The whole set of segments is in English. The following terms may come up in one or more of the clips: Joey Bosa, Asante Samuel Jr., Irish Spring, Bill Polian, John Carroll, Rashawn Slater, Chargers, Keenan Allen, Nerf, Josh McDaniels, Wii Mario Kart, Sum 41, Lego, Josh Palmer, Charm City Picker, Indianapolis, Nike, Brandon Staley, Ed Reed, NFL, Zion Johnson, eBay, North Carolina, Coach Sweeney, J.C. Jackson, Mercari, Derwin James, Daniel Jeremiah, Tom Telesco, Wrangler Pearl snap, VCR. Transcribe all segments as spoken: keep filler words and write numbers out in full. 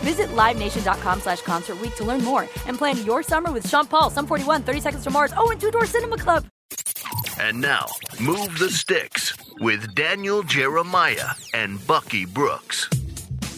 Visit livenation dot com slash concert week to learn more and plan your summer with Sean Paul, Sum forty-one, thirty Seconds to Mars, oh, and Two Door Cinema Club. And now, Move the Sticks with Daniel Jeremiah and Bucky Brooks.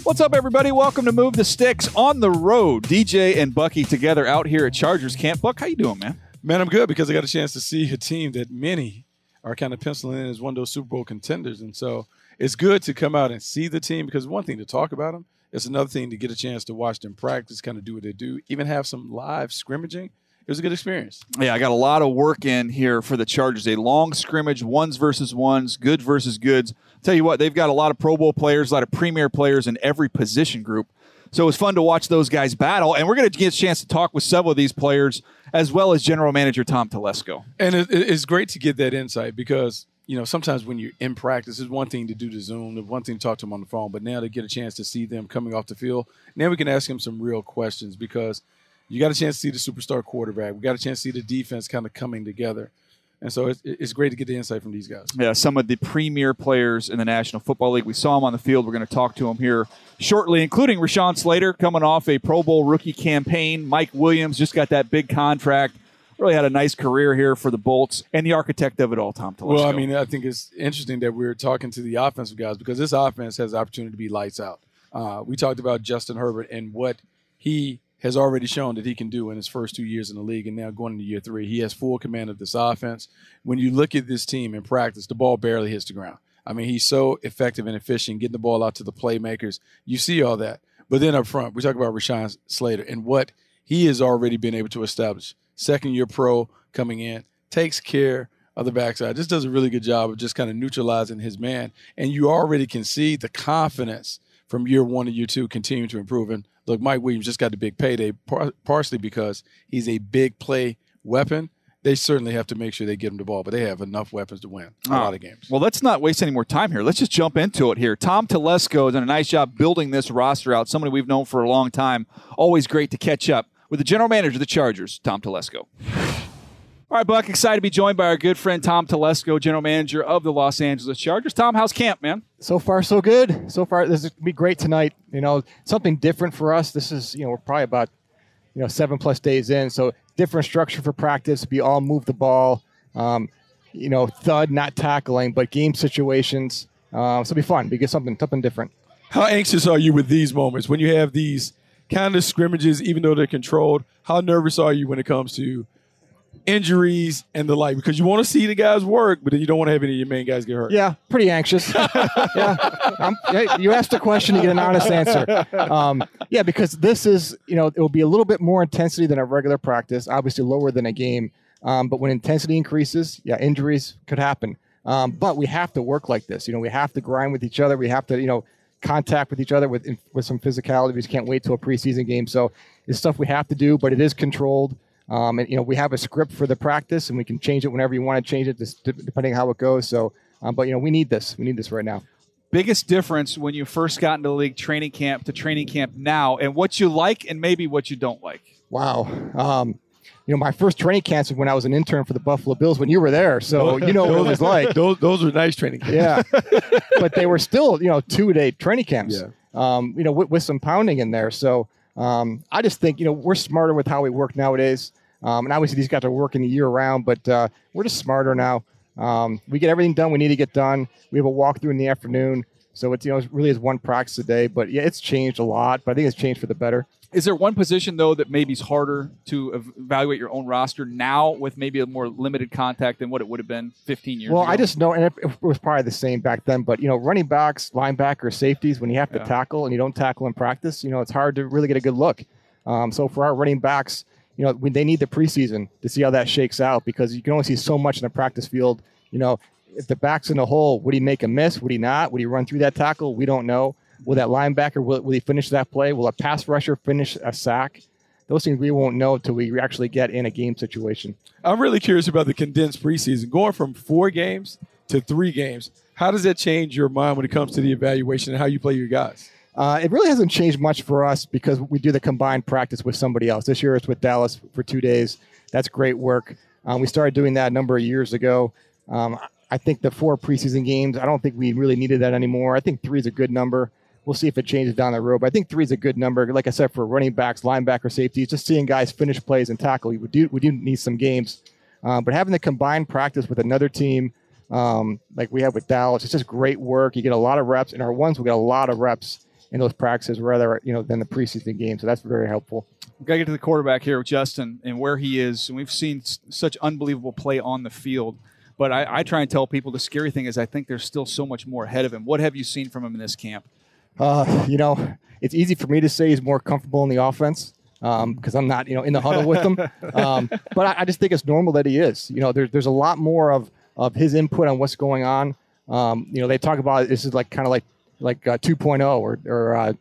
What's up, everybody? Welcome to Move the Sticks on the road. D J and Bucky together out here at Chargers Camp. Buck, how you doing, man? Man, I'm good because I got a chance to see a team that many are kind of penciling in as one of those Super Bowl contenders. And so it's good to come out and see the team, because one thing to talk about them, it's another thing to get a chance to watch them practice, kind of do what they do, even have some live scrimmaging. It was a good experience. Yeah, I got a lot of work in here for the Chargers. A long scrimmage, ones versus ones, good versus goods. Tell you what, they've got a lot of Pro Bowl players, a lot of premier players in every position group. So it was fun to watch those guys battle, and we're going to get a chance to talk with several of these players, as well as general manager Tom Telesco. And it's great to get that insight, because – you know, sometimes when you're in practice, it's one thing to do the Zoom, it's one thing to talk to them on the phone, but now to get a chance to see them coming off the field, now we can ask them some real questions, because you got a chance to see the superstar quarterback. We got a chance to see the defense kind of coming together. And so it's, it's great to get the insight from these guys. Yeah, some of the premier players in the National Football League. We saw them on the field. We're going to talk to them here shortly, including Rashawn Slater coming off a Pro Bowl rookie campaign. Mike Williams just got that big contract. Really had a nice career here for the Bolts, and the architect of it all, Tom Telesco. Well, I mean, I think it's interesting that we're talking to the offensive guys, because this offense has the opportunity to be lights out. Uh, we talked about Justin Herbert and what he has already shown that he can do in his first two years in the league, and now going into year three, he has full command of this offense. When you look at this team in practice, the ball barely hits the ground. I mean, he's so effective and efficient, getting the ball out to the playmakers. You see all that. But then up front, we talk about Rashawn Slater and what he has already been able to establish. Second-year pro coming in, takes care of the backside. Just does a really good job of just kind of neutralizing his man. And you already can see the confidence from year one to year two continuing to improve. And, look, Mike Williams just got the big payday, par- partially because he's a big play weapon. They certainly have to make sure they give him the ball, but they have enough weapons to win a lot of games. Well, let's not waste any more time here. Let's just jump into it here. Tom Telesco has done a nice job building this roster out, somebody we've known for a long time. Always great to catch up with the general manager of the Chargers, Tom Telesco. All right, Buck, excited to be joined by our good friend Tom Telesco, general manager of the Los Angeles Chargers. Tom, how's camp, man? So far, so good. So far, this is going to be great tonight. You know, something different for us. This is, you know, we're probably about you know, seven plus days in. So different structure for practice. We all move the ball, um, you know, thud, not tackling, but game situations. Uh, so it'll be fun. We get something, something different. How anxious are you with these moments when you have these kind of scrimmages, even though they're controlled? How nervous are you when it comes to injuries and the like? Because you want to see the guys work, but then you don't want to have any of your main guys get hurt. Yeah, pretty anxious. yeah, I'm, you asked a question, you get an honest answer. Um, yeah, because this is, you know, it will be a little bit more intensity than a regular practice, obviously lower than a game. Um, but when intensity increases, yeah, injuries could happen. Um, but we have to work like this. You know, we have to grind with each other. We have to, you know, contact with each other with with some physicality. We just can't wait till a preseason game. So it's stuff we have to do, but it is controlled. Um, and, you know, we have a script for the practice, and we can change it whenever you want to change it, depending on how it goes. So, um, but, you know, we need this. We need this right now. Biggest difference when you first got into the league training camp to training camp now, and what you like and maybe what you don't like? Wow. Um, you know, my first training camp was when I was an intern for the Buffalo Bills when you were there. So, you know what it was like. Those, those were nice training camps. Yeah. But they were still, you know, two-day training camps, yeah. um, you know, with, with some pounding in there. So, Um, I just think, you know, we're smarter with how we work nowadays. Um, and obviously these guys are working year round, but, uh, we're just smarter now. Um, we get everything done. We need to get done. We have a walkthrough in the afternoon. So it's, you know, it really is one practice a day, but yeah, it's changed a lot, but I think it's changed for the better. Is there one position though, that maybe is harder to evaluate your own roster now with maybe a more limited contact than what it would have been fifteen years well, ago? Well, I just know, and it, it was probably the same back then, but you know, running backs, linebackers, safeties, when you have to yeah. tackle and you don't tackle in practice, you know, it's hard to really get a good look. Um, so for our running backs, you know, when they need the preseason to see how that shakes out, because you can only see so much in a practice field. You know, if the back's in the hole, would he make a miss? Would he not? Would he run through that tackle? We don't know. Will that linebacker, will, will he finish that play? Will a pass rusher finish a sack? Those things we won't know until we actually get in a game situation. I'm really curious about the condensed preseason. Going from four games to three games, how does that change your mind when it comes to the evaluation and how you play your guys? Uh, it really hasn't changed much for us because we do the combined practice with somebody else. This year it's with Dallas for two days. That's great work. Um, we started doing that a number of years ago. Um, I think the four preseason games, I don't think we really needed that anymore. I think three is a good number. We'll see if it changes down the road. But I think three is a good number. Like I said, for running backs, linebacker, safeties, just seeing guys finish plays and tackle. We do we do need some games. Um, but having the combined practice with another team, um, like we have with Dallas, it's just great work. You get a lot of reps. And our ones, we get a lot of reps in those practices rather you know, than the preseason game. So that's very helpful. We've got to get to the quarterback here with Justin and where he is. And we've seen such unbelievable play on the field. But I, I try and tell people the scary thing is I think there's still so much more ahead of him. What have you seen from him in this camp? Uh, you know, it's easy for me to say he's more comfortable in the offense because um, I'm not, you know, in the huddle with him. Um, but I, I just think it's normal that he is. You know, there's there's a lot more of, of his input on what's going on. Um, you know, they talk about this is like kind of like like uh, two point oh or or uh,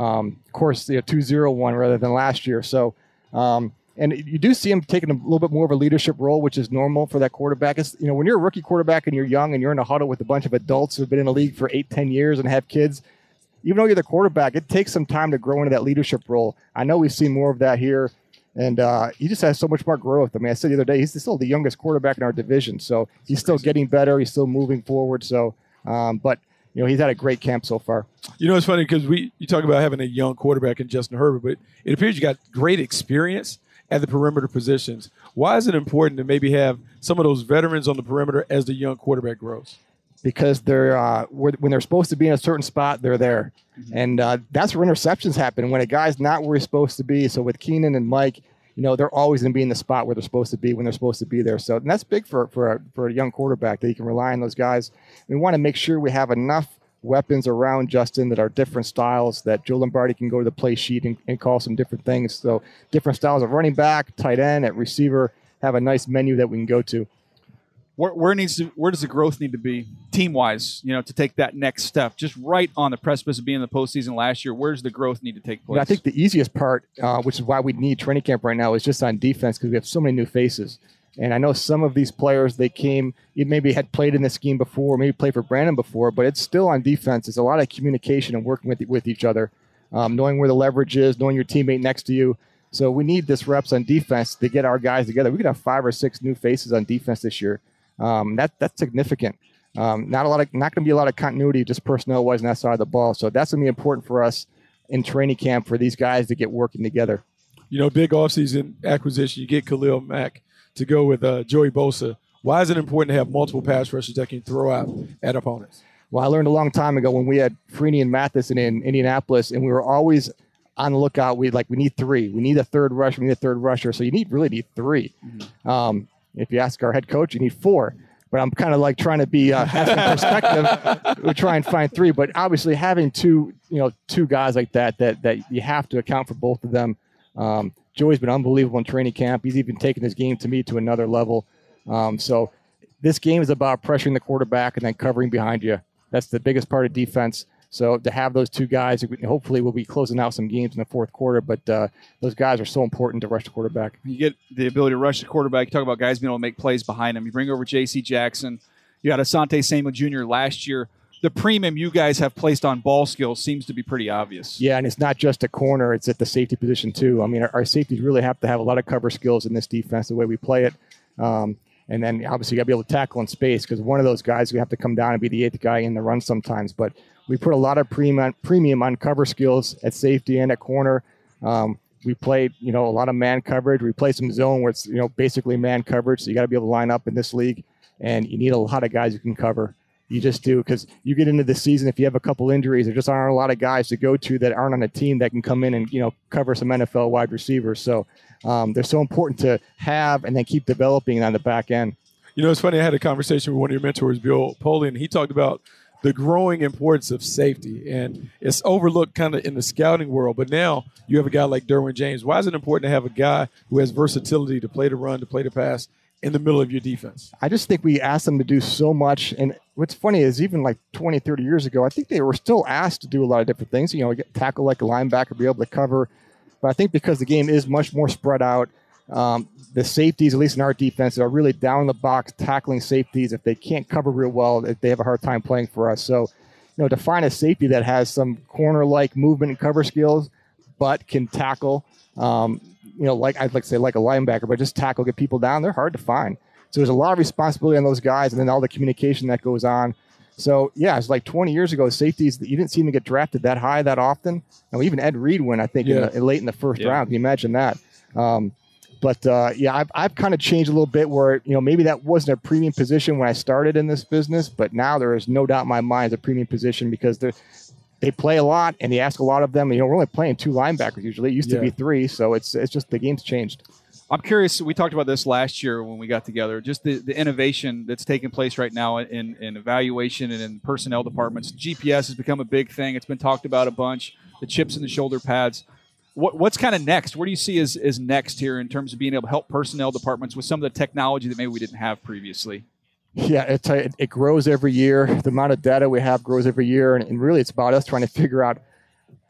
um, course you know, two oh one rather than last year. So um, and you do see him taking a little bit more of a leadership role, which is normal for that quarterback. It's, you know, when you're a rookie quarterback and you're young and you're in a huddle with a bunch of adults who've been in the league for eight, ten years and have kids. Even though you're the quarterback, it takes some time to grow into that leadership role. I know we've seen more of that here, and uh, he just has so much more growth. I mean, I said the other day, he's still the youngest quarterback in our division, so he's still getting better. He's still moving forward. So, um, but, you know, he's had a great camp so far. You know, it's funny because we you talk about having a young quarterback in Justin Herbert, but it appears you got great experience at the perimeter positions. Why is it important to maybe have some of those veterans on the perimeter as the young quarterback grows? Because they're uh, when they're supposed to be in a certain spot, they're there. Mm-hmm. And uh, that's where interceptions happen, when a guy's not where he's supposed to be. So with Keenan and Mike, you know, they're always going to be in the spot where they're supposed to be when they're supposed to be there. So and that's big for, for, a, for a young quarterback that you can rely on those guys. We want to make sure we have enough weapons around Justin that are different styles, that Joe Lombardi can go to the play sheet and, and call some different things. So different styles of running back, tight end, at receiver, have a nice menu that we can go to. Where, where needs to, where does the growth need to be team-wise, you know, to take that next step? Just right on the precipice of being in the postseason last year, where does the growth need to take place? You know, I think the easiest part, uh, which is why we need training camp right now, is just on defense because we have so many new faces. And I know some of these players, they came, you maybe had played in this scheme before, maybe played for Brandon before, but it's still on defense. It's a lot of communication and working with with each other, um, knowing where the leverage is, knowing your teammate next to you. So we need this reps on defense to get our guys together. We could have five or six new faces on defense this year. Um, that that's significant. Um, not a lot of, not going to be a lot of continuity just personnel wise on that side of the ball. So that's going to be important for us in training camp for these guys to get working together. you know, big offseason acquisition. You get Khalil Mack to go with uh, Joey Bosa. Why is it important to have multiple pass rushers that can throw out at opponents? Well, I learned a long time ago when we had Freeney and Mathis in, in Indianapolis, and we were always on the lookout. We like we need three. We need a third rusher. We need a third rusher. So you need really need three. Mm-hmm. Um, if you ask our head coach, you need four. But I'm kind of like trying to be uh, have some perspective. We try and find three. But obviously having two, you know, two guys like that, that that you have to account for both of them. Um, Joey's been unbelievable in training camp. He's even taken this game to me to another level. Um, so this game is about pressuring the quarterback and then covering behind you. That's the biggest part of defense. So to have those two guys, hopefully we'll be closing out some games in the fourth quarter, but uh, those guys are so important to rush the quarterback. You get the ability to rush the quarterback. You talk about guys being able to make plays behind him. You bring over J C. Jackson. You had Asante Samuel Junior last year. The premium you guys have placed on ball skills seems to be pretty obvious. Yeah, and it's not just a corner. It's at the safety position, too. I mean, our, our safeties really have to have a lot of cover skills in this defense, the way we play it. Um, and then, obviously, you got to be able to tackle in space because one of those guys, we have to come down and be the eighth guy in the run sometimes. But we put a lot of premium on cover skills at safety and at corner. Um, we play, you know, a lot of man coverage. We play some zone where it's, you know, basically man coverage. So you got to be able to line up in this league, and you need a lot of guys who can cover. You just do, because you get into the season, if you have a couple injuries, there just aren't a lot of guys to go to that aren't on a team that can come in and, you know, cover some N F L wide receivers. So um, they're so important to have and then keep developing on the back end. You know, it's funny. I had a conversation with one of your mentors, Bill Polian, and he talked about the growing importance of safety. And it's overlooked kind of in the scouting world. But now you have a guy like Derwin James. Why is it important to have a guy who has versatility to play the run, to play the pass, in the middle of your defense? I just think we asked them to do so much. And what's funny is even like twenty, thirty years ago, I think they were still asked to do a lot of different things. You know, get tackle like a linebacker, be able to cover. But I think because the game is much more spread out, um, the safeties, at least in our defense, are really down the box tackling safeties. If they can't cover real well, if they have a hard time playing for us. So, you know, to find a safety that has some corner-like movement and cover skills, but can tackle, um, you know, like I'd like to say like a linebacker, but just tackle, get people down. They're hard to find. So there's a lot of responsibility on those guys and then all the communication that goes on. So, yeah, it's like twenty years ago, safeties, you didn't seem to get drafted that high that often. And even Ed Reed went, I think, yeah. in the, late in the first yeah. round. Can you imagine that? Um, but, uh, yeah, I've, I've kind of changed a little bit where, you know, maybe that wasn't a premium position when I started in this business, but now there is no doubt in my mind it's a premium position because they're They play a lot, and they ask a lot of them. You know, we're only playing two linebackers usually. It used yeah. to be three, so it's it's just the game's changed. I'm curious. We talked about this last year when we got together, just the, the innovation that's taking place right now in, in evaluation and in personnel departments. G P S has become a big thing. It's been talked about a bunch, the chips in the shoulder pads. What, what's kind of next? What do you see is, is next here in terms of being able to help personnel departments with some of the technology that maybe we didn't have previously? Yeah, it's, it grows every year. The amount of data we have grows every year. And, and really, it's about us trying to figure out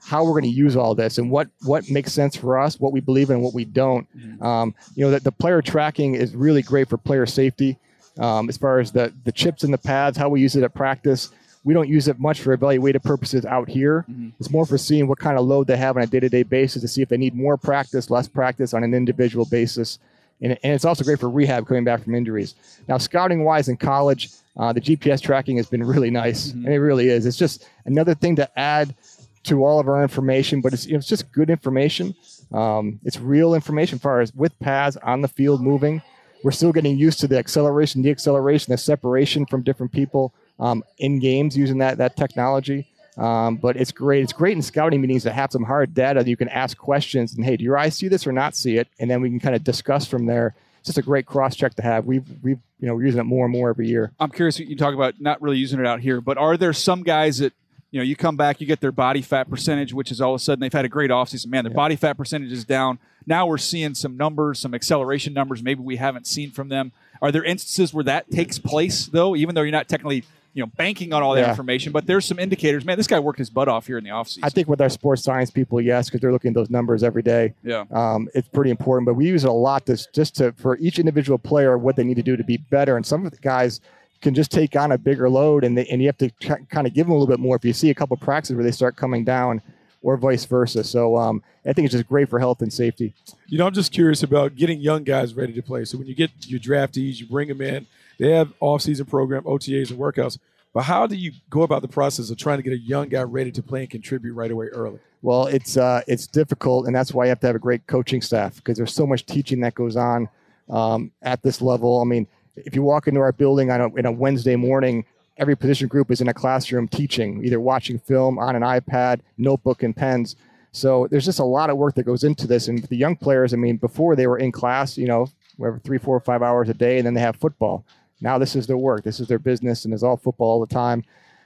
how we're going to use all this and what, what makes sense for us, what we believe in, and what we don't. Mm-hmm. Um, you know, that the player tracking is really great for player safety um, as far as the, the chips and the pads, how we use it at practice. We don't use it much for evaluative purposes out here. Mm-hmm. It's more for seeing what kind of load they have on a day-to-day basis to see if they need more practice, less practice on an individual basis. And it's also great for rehab coming back from injuries. Now, scouting-wise in college, uh, the G P S tracking has been really nice. Mm-hmm. And it really is. It's just another thing to add to all of our information, but it's, you know, it's just good information. Um, it's real information as far as with paths on the field moving. We're still getting used to the acceleration, deacceleration, the separation from different people um, in games using that that technology. Um, but it's great. It's great in scouting meetings to have some hard data that you can ask questions and, hey, do your eyes see this or not see it? And then we can kind of discuss from there. It's just a great cross-check to have. We've, we've, you know, we're using it more and more every year. I'm curious what you talk about not really using it out here, but are there some guys that, you know, you come back, you get their body fat percentage, which is all of a sudden they've had a great offseason. Man, their yeah. body fat percentage is down. Now we're seeing some numbers, some acceleration numbers maybe we haven't seen from them. Are there instances where that takes place, though, even though you're not technically – you know, banking on all that yeah. information, but there's some indicators. Man, this guy worked his butt off here in the offseason. I think with our sports science people, yes, because they're looking at those numbers every day. Yeah, um, it's pretty important, but we use it a lot to, just to for each individual player what they need to do to be better. And some of the guys can just take on a bigger load, and they, and you have to try, kind of give them a little bit more. If you see a couple of practices where they start coming down, or vice versa. So um, I think it's just great for health and safety. You know, I'm just curious about getting young guys ready to play. So when you get your draftees, you bring them in, they have off-season program, O T As, and workouts. But how do you go about the process of trying to get a young guy ready to play and contribute right away early? Well, it's uh, it's difficult, and that's why you have to have a great coaching staff, because there's so much teaching that goes on um, at this level. I mean, if you walk into our building on a, on a Wednesday morning, every position group is in a classroom teaching, either watching film on an iPad, notebook, and pens. So there's just a lot of work that goes into this. And the young players, I mean, before they were in class, you know, whatever, three, four, five hours a day, and then they have football. Now this is their work. This is their business, and it's all football all the time.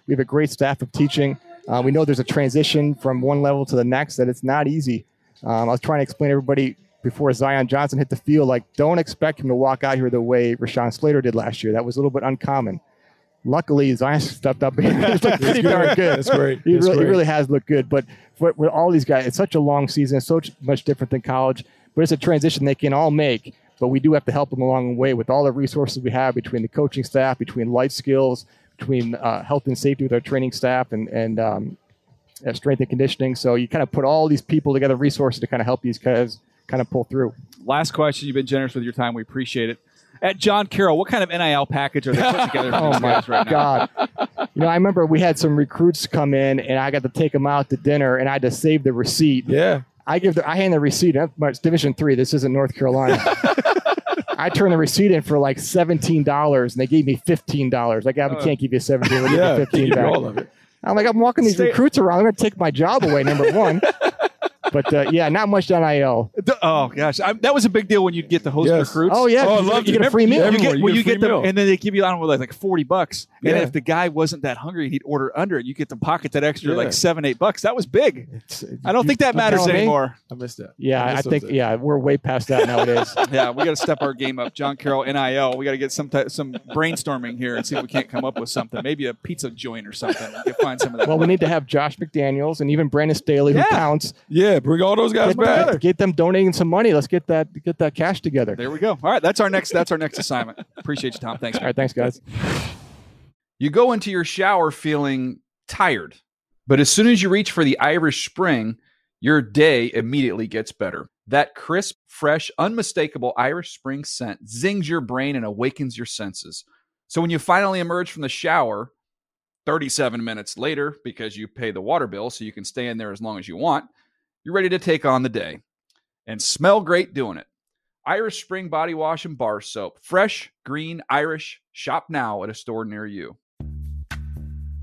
We have a great staff of teaching. Uh, we know there's a transition from one level to the next, that it's not easy. Um, I was trying to explain to everybody before Zion Johnson hit the field, like, don't expect him to walk out here the way Rashawn Slater did last year. That was a little bit uncommon. Luckily, Zion stepped up. He's looked pretty darn good. That's great. He, That's really, great. he really has looked good. But for, with all these guys, it's such a long season. It's so much different than college. But it's a transition they can all make. But we do have to help them along the way with all the resources we have, between the coaching staff, between life skills, between uh, health and safety with our training staff, and, and um, strength and conditioning. So you kind of put all these people together, resources to kind of help these guys kind of pull through. Last question. You've been generous with your time. We appreciate it. At John Carroll, what kind of N I L package are they putting together for these guys right now? Oh, my God. You know, I remember we had some recruits come in, and I got to take them out to dinner, and I had to save the receipt. Yeah. I give the, I hand the receipt. It's Division three. This isn't North Carolina. I turned the receipt in for like seventeen dollars, and they gave me fifteen dollars. Like, I uh, can't give you seventeen dollars. We'll give yeah, you fifteen dollars back. All of it. I'm like, I'm walking these Stay- recruits around. I'm going to take my job away, number one. But, uh, yeah, not much N I L. Oh, gosh. I, that was a big deal when you'd get the host yes. recruits. Oh, yeah. Oh, I love you. You get a free meal. You get, you well, you get them, and then they give you, I don't know, like forty bucks. Yeah. And if the guy wasn't that hungry, he'd order under it. You get to pocket that extra, yeah. like, seven, eight bucks. That was big. It's, it, I don't you, think that matters anymore. I missed that. Yeah, I, I think, that. yeah, we're way past that nowadays. Yeah, we got to step our game up. John Carroll, N I L. We got to get some type, some brainstorming here and see if we can't come up with something. Maybe a pizza joint or something. We can find some of that. Well, we need to have Josh McDaniels and even Brandon Staley, who yeah. counts. Yeah. Bring all those guys get, back. Get them donating some money. Let's get that get that cash together. There we go. All right, that's our next that's our next assignment. Appreciate you, Tom. Thanks. All right, thanks, guys. You go into your shower feeling tired, but as soon as you reach for the Irish Spring, your day immediately gets better. That crisp, fresh, unmistakable Irish Spring scent zings your brain and awakens your senses. So when you finally emerge from the shower thirty-seven minutes later, because you pay the water bill so you can stay in there as long as you want, you're ready to take on the day and smell great doing it. Irish Spring Body Wash and Bar Soap. Fresh, green, Irish. Shop now at a store near you.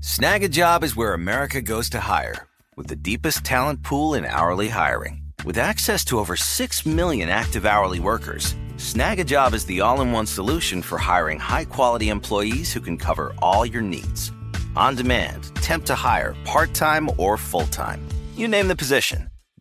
Snag a job is where America goes to hire, with the deepest talent pool in hourly hiring. With access to over six million active hourly workers, Snag a job is the all-in-one solution for hiring high-quality employees who can cover all your needs. On demand, temp to hire, part-time or full-time. You name the position.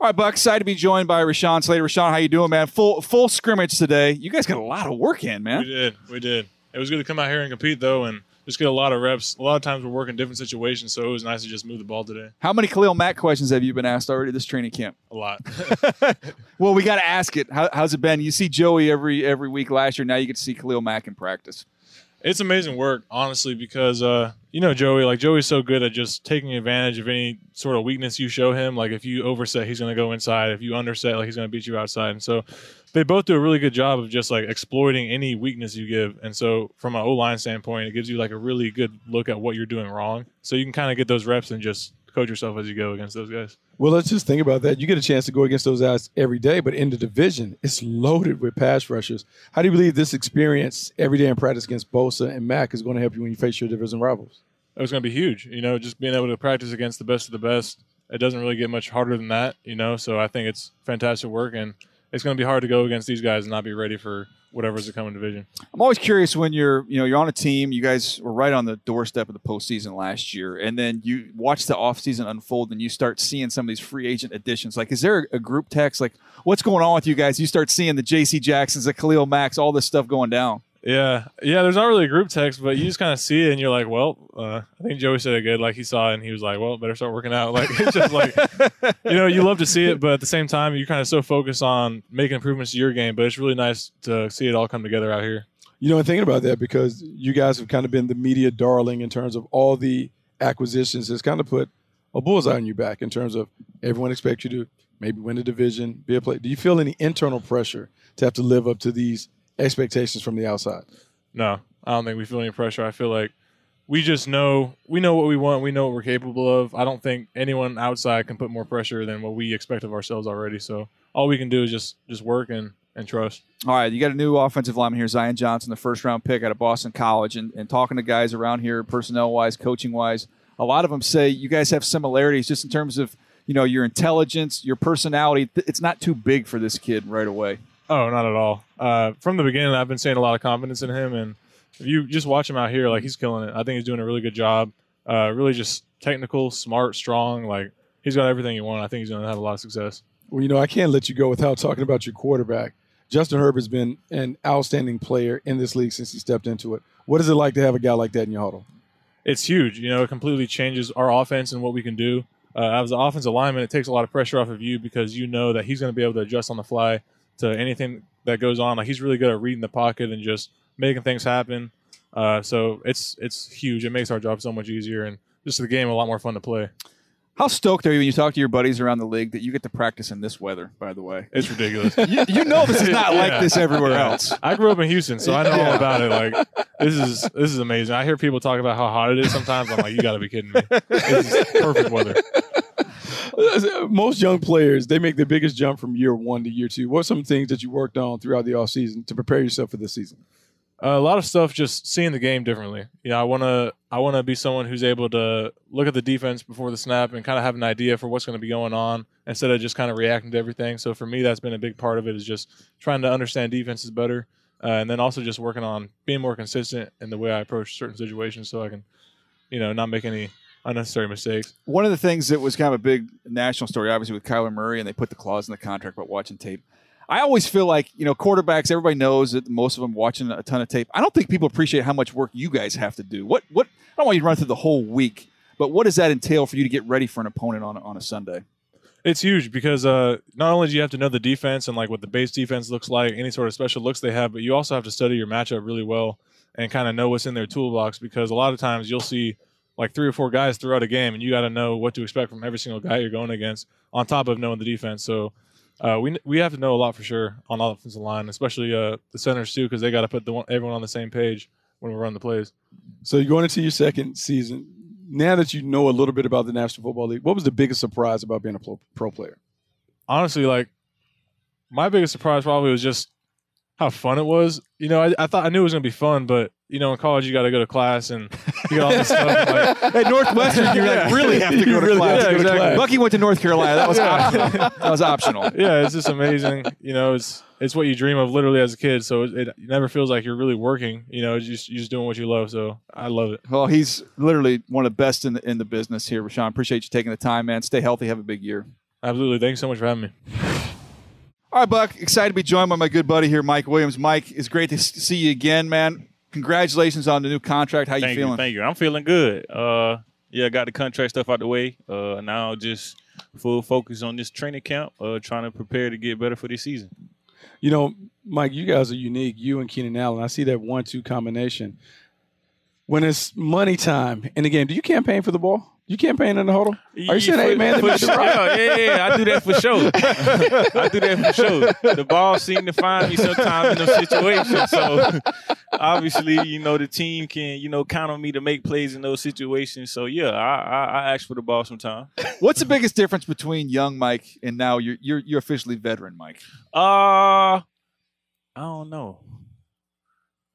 All right, Buck, excited to be joined by Rashawn Slater. Rashawn, how you doing, man? Full full scrimmage today. You guys got a lot of work in, man. We did. We did. It was good to come out here and compete, though, and just get a lot of reps. A lot of times we're working different situations, so it was nice to just move the ball today. How many Khalil Mack questions have you been asked already this training camp? A lot. Well, we got to ask it. How, how's it been? You see Joey every every week last year. Now you get to see Khalil Mack in practice. It's amazing work, honestly, because, uh, you know, Joey, like Joey's so good at just taking advantage of any sort of weakness you show him. Like if you overset, he's going to go inside. If you underset, like he's going to beat you outside. And so they both do a really good job of just like exploiting any weakness you give. And so from an O-line standpoint, it gives you like a really good look at what you're doing wrong. So you can kind of get those reps and just coach yourself as you go against those guys. Well, let's just think about that. You get a chance to go against those guys every day, but in the division, it's loaded with pass rushers. How do you believe this experience every day in practice against Bosa and Mack is going to help you when you face your division rivals? It's going to be huge. You know, just being able to practice against the best of the best, it doesn't really get much harder than that, you know, so I think it's fantastic work, and it's going to be hard to go against these guys and not be ready for whatever's the coming division. I'm always curious when you're, you know, you're on a team, you guys were right on the doorstep of the postseason last year, and then you watch the offseason unfold and you start seeing some of these free agent additions. Like, is there a group text? Like, what's going on with you guys? You start seeing the J C. Jacksons, the Khalil Macks, all this stuff going down. Yeah. Yeah, there's not really a group text, but you just kind of see it and you're like, well, uh, I think Joey said it good. Like, he saw it and he was like, well, better start working out. Like, it's just like, you know, you love to see it, but at the same time, you're kind of so focused on making improvements to your game, but it's really nice to see it all come together out here. You know, I'm thinking about that because you guys have kind of been the media darling in terms of all the acquisitions. It's kind of put a bullseye on your back in terms of everyone expects you to maybe win the division, be a player. Do you feel any internal pressure to have to live up to these expectations from the outside? No, I don't think we feel any pressure. I feel like we just know we know what we want. We know what we're capable of. I don't think anyone outside can put more pressure than what we expect of ourselves already. So all we can do is just just work and, and trust. All right, you got a new offensive lineman here, Zion Johnson, the first round pick out of Boston College, and, and talking to guys around here, personnel wise, coaching wise, a lot of them say you guys have similarities just in terms of, you know, your intelligence, your personality. It's not too big for this kid right away. Oh, not at all. Uh, from the beginning, I've been seeing a lot of confidence in him, and if you just watch him out here, like, he's killing it. I think he's doing a really good job. Uh, really just technical, smart, strong. Like, he's got everything you want. I think he's going to have a lot of success. Well, you know, I can't let you go without talking about your quarterback. Justin Herbert's been an outstanding player in this league since he stepped into it. What is it like to have a guy like that in your huddle? It's huge. You know, it completely changes our offense and what we can do. Uh, as an offensive lineman, it takes a lot of pressure off of you because you know that he's going to be able to adjust on the fly to anything that goes on. Like, he's really good at reading the pocket and just making things happen. Uh, so it's it's huge. It makes our job so much easier and just the game a lot more fun to play. How stoked are you when you talk to your buddies around the league that you get to practice in this weather, by the way? It's ridiculous. you, you know this is not yeah. like this everywhere else. I grew up in Houston, so I know yeah. all about it. Like this is this is amazing. I hear people talk about how hot it is sometimes. I'm like, you got to be kidding me. This is perfect weather. Most young players, they make the biggest jump from year one to year two. What are some things that you worked on throughout the offseason to prepare yourself for this season? Uh, a lot of stuff, just seeing the game differently. You know, I want to I want to be someone who's able to look at the defense before the snap and kind of have an idea for what's going to be going on instead of just kind of reacting to everything. So for me, that's been a big part of it, is just trying to understand defenses better, uh, and then also just working on being more consistent in the way I approach certain situations so I can, you know, not make any unnecessary mistakes. One of the things that was kind of a big national story, obviously, with Kyler Murray, and they put the clause in the contract about watching tape. I always feel like, you know, quarterbacks, everybody knows that most of them watching a ton of tape. I don't think people appreciate how much work you guys have to do. What, what, I don't want you to run through the whole week, but what does that entail for you to get ready for an opponent on, on a Sunday? It's huge because uh, not only do you have to know the defense and like what the base defense looks like, any sort of special looks they have, but you also have to study your matchup really well and kind of know what's in their toolbox, because a lot of times you'll see like three or four guys throughout a game and you got to know what to expect from every single guy you're going against on top of knowing the defense. So, Uh, we we have to know a lot for sure on the offensive line, especially uh, the centers too, because they got to put the one, everyone on the same page when we run the plays. So you're going into your second season. Now that you know a little bit about the National Football League, what was the biggest surprise about being a pro, pro player? Honestly, like my biggest surprise probably was just how fun it was. You know, I, I thought I knew it was going to be fun, but you know, in college you got to go to class and you got all this stuff. Like, at Northwestern, you yeah. like really have to go to, really class, yeah, to, go exactly. to class. Bucky went to North Carolina. That was optional. That was optional. Yeah, it's just amazing. You know, it's it's what you dream of literally as a kid. So it, it never feels like you're really working. You know, just you're just doing what you love. So I love it. Well, he's literally one of the best in the in the business here, Rashawn. Appreciate you taking the time, man. Stay healthy. Have a big year. Absolutely. Thanks so much for having me. All right, Buck. Excited to be joined by my good buddy here, Mike Williams. Mike, it's great to see you again, man. Congratulations on the new contract. How you thank feeling? You, thank you. I'm feeling good. Uh, yeah, got the contract stuff out the way. Uh, now just full focus on this training camp, uh, trying to prepare to get better for this season. You know, Mike, you guys are unique, you and Keenan Allen. I see that one two combination. When it's money time in the game, do you campaign for the ball? You campaign in the huddle? Are you saying, hey, man? For sure. Yeah, yeah, yeah, I do that for sure. I do that for sure. The ball seems to find me sometimes in those situations. So, obviously, you know, the team can, you know, count on me to make plays in those situations. So, yeah, I, I, I ask for the ball sometimes. What's the biggest difference between young Mike and now you're you're, you're officially veteran Mike? Uh, I don't know.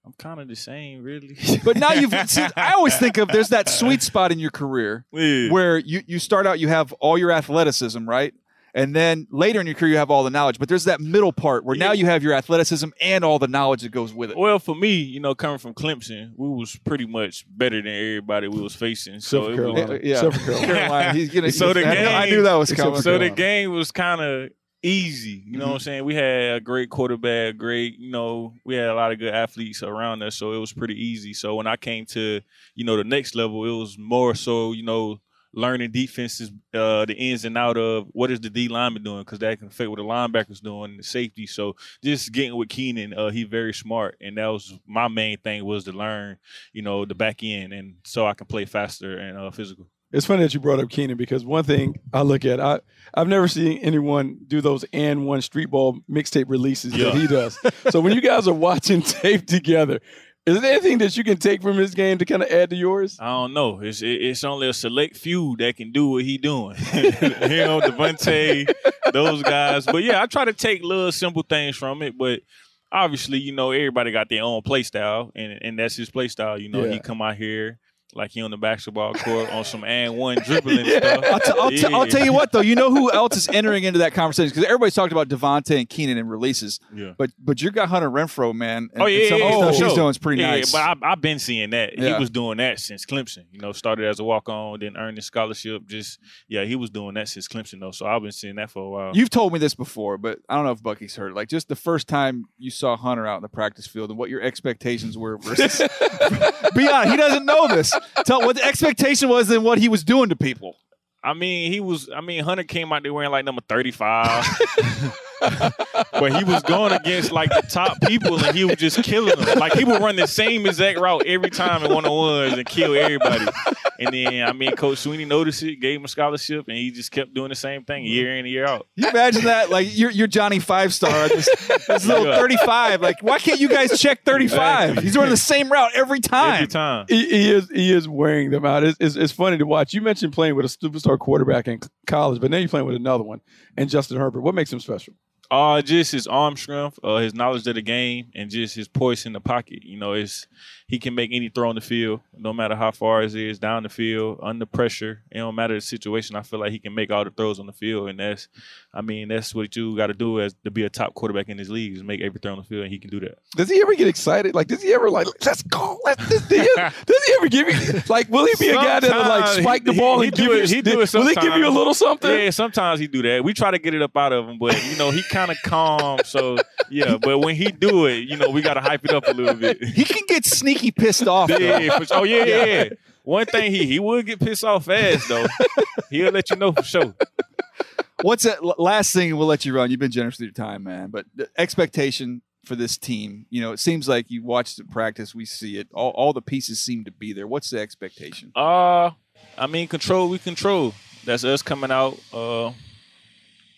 I'm kind of the same, really. But now you've seen, I always think of there's that sweet spot in your career yeah. where you, you start out, you have all your athleticism, right? And then later in your career, you have all the knowledge. But there's that middle part where yeah. now you have your athleticism and all the knowledge that goes with it. Well, for me, you know, coming from Clemson, we was pretty much better than everybody we was facing. So it was, it, yeah. Carolina. He's gonna, so the game, I knew that was coming. So the game was kind of easy, you know mm-hmm. what I'm saying? We had a great quarterback, great, you know, we had a lot of good athletes around us, so it was pretty easy. So when I came to, you know, the next level, it was more so, you know, learning defenses, uh, the ins and out of what is the D lineman doing, because that can affect what the linebacker's doing and the safety. So just getting with Keenan, uh, he's very smart, and that was my main thing, was to learn, you know, the back end, and so I can play faster and uh, physical. It's funny that you brought up Keenan, because one thing I look at, I, I've never seen anyone do those and one street ball mixtape releases yeah. that he does. So when you guys are watching tape together, is there anything that you can take from his game to kind of add to yours? I don't know. It's it, it's only a select few that can do what he doing. Him, Devontae, those guys. But, yeah, I try to take little simple things from it, but – obviously, you know, everybody got their own play style, and, and that's his play style. You know, yeah. he come out here like he on the basketball court on some and one dribbling yeah. stuff. I'll, t- I'll, t- yeah. I'll tell you what, though. You know who else is entering into that conversation? Because everybody's talking about Devontae and Keenan and releases. Yeah. But but you got Hunter Renfrow, man. And, oh, yeah. And some yeah, of the yeah, stuff sure. he's doing is pretty yeah, nice. Yeah, but I've been seeing that. Yeah. He was doing that since Clemson. You know, started as a walk-on, then earned his scholarship. Just, yeah, he was doing that since Clemson, though. So I've been seeing that for a while. You've told me this before, but I don't know if Bucky's heard it. Like, just the first time you saw Hunter out in the practice field and what your expectations were versus – be honest, he doesn't know this. Tell what the expectation was and what he was doing to people. I mean, he was. I mean, Hunter came out there wearing like number thirty-five. But he was going against like the top people, and he was just killing them. Like he would run the same exact route every time in one-on-ones and kill everybody. And then, I mean, Coach Sweeney noticed it, gave him a scholarship, and he just kept doing the same thing year in and year out. You imagine that? Like, you're you're Johnny Five Star, this, this little thirty-five. Like, why can't you guys check thirty-five? Exactly. He's running the same route every time. Every time. He, he is he is wearing them out. It's, it's, it's funny to watch. You mentioned playing with a superstar quarterback in college, but now you're playing with another one, and Justin Herbert. What makes him special? Uh, just his arm strength, uh, his knowledge of the game, and just his poise in the pocket. You know, it's he can make any throw on the field, no matter how far it is, down the field, under pressure. It don't matter the situation. I feel like he can make all the throws on the field, and that's, I mean, that's what you got to do as to be a top quarterback in this league is make every throw on the field, and he can do that. Does he ever get excited? Like, does he ever like, let's go? Let's, does, he ever, does he ever give you like? Will he be sometimes a guy that'll like spike the ball he, he, and he give it? You, he do it sometimes. Will he give you a little something? Yeah, sometimes he do that. We try to get it up out of him, but you know he kind of calm. So yeah, but when he do it, you know we got to hype it up a little bit. He can get sneaky pissed off. Yeah, for, oh yeah, yeah, yeah. One thing he he would get pissed off fast though. He'll let you know for sure. What's that last thing? We'll let you run. You've been generous with your time, man. But the expectation for this team, you know, it seems like you watched the practice. We see it. All all the pieces seem to be there. What's the expectation? Uh, I mean, control. We control. That's us coming out, uh,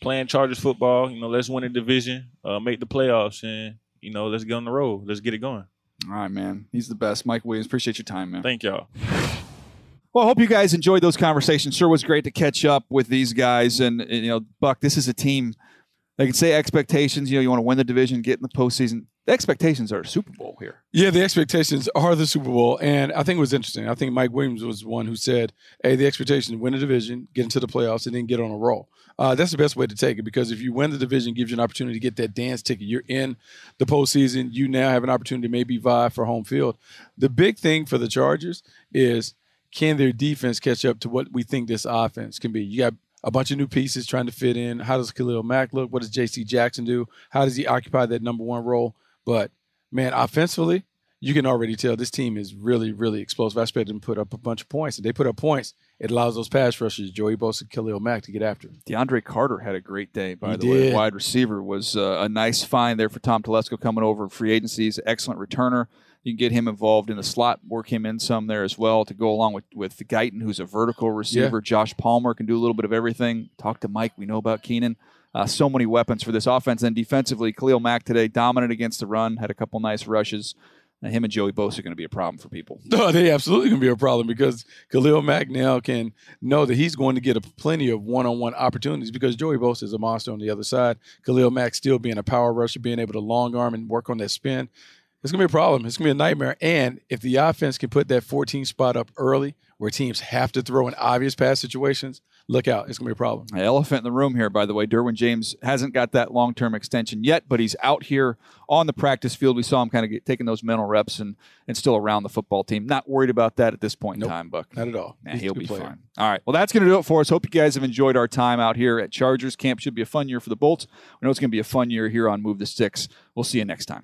playing Chargers football. You know, let's win a division, uh, make the playoffs, and you know, let's get on the road. Let's get it going. All right, man. He's the best. Mike Williams, appreciate your time, man. Thank y'all. Well, I hope you guys enjoyed those conversations. Sure was great to catch up with these guys. And, and, you know, Buck, this is a team, they can say expectations, you know, you want to win the division, get in the postseason. The expectations are Super Bowl here. Yeah, the expectations are the Super Bowl. And I think it was interesting. I think Mike Williams was one who said, hey, the expectation is win a division, get into the playoffs, and then get on a roll. Uh, that's the best way to take it, because if you win the division, it gives you an opportunity to get that dance ticket. You're in the postseason. You now have an opportunity to maybe vie for home field. The big thing for the Chargers is, can their defense catch up to what we think this offense can be? You got a bunch of new pieces trying to fit in. How does Khalil Mack look? What does J C Jackson do? How does he occupy that number one role? But, man, offensively, you can already tell this team is really, really explosive. I expect them to put up a bunch of points. If they put up points, it allows those pass rushers, Joey Bosa, Khalil Mack, to get after him. DeAndre Carter had a great day, by he the did. way. Wide receiver was uh, a nice find there for Tom Telesco coming over. Free agencies, excellent returner. You can get him involved in the slot, work him in some there as well to go along with, with Guyton, who's a vertical receiver. Yeah. Josh Palmer can do a little bit of everything. Talk to Mike. We know about Keenan. Uh, so many weapons for this offense. And defensively, Khalil Mack today, dominant against the run, had a couple nice rushes. Now, him and Joey Bosa are going to be a problem for people. No, they absolutely going to be a problem, because Khalil Mack now can know that he's going to get a plenty of one-on-one opportunities, because Joey Bosa is a monster on the other side. Khalil Mack still being a power rusher, being able to long arm and work on that spin. It's going to be a problem. It's going to be a nightmare. And if the offense can put that fourteen spot up early where teams have to throw in obvious pass situations, look out. It's going to be a problem. An elephant in the room here, by the way. Derwin James hasn't got that long-term extension yet, but he's out here on the practice field. We saw him kind of get, taking those mental reps and, and still around the football team. Not worried about that at this point nope, in time, Buck. Not at all. Nah, he'll be player. fine. All right. Well, that's going to do it for us. Hope you guys have enjoyed our time out here at Chargers Camp. Should be a fun year for the Bolts. We know it's going to be a fun year here on Move the Sticks. We'll see you next time.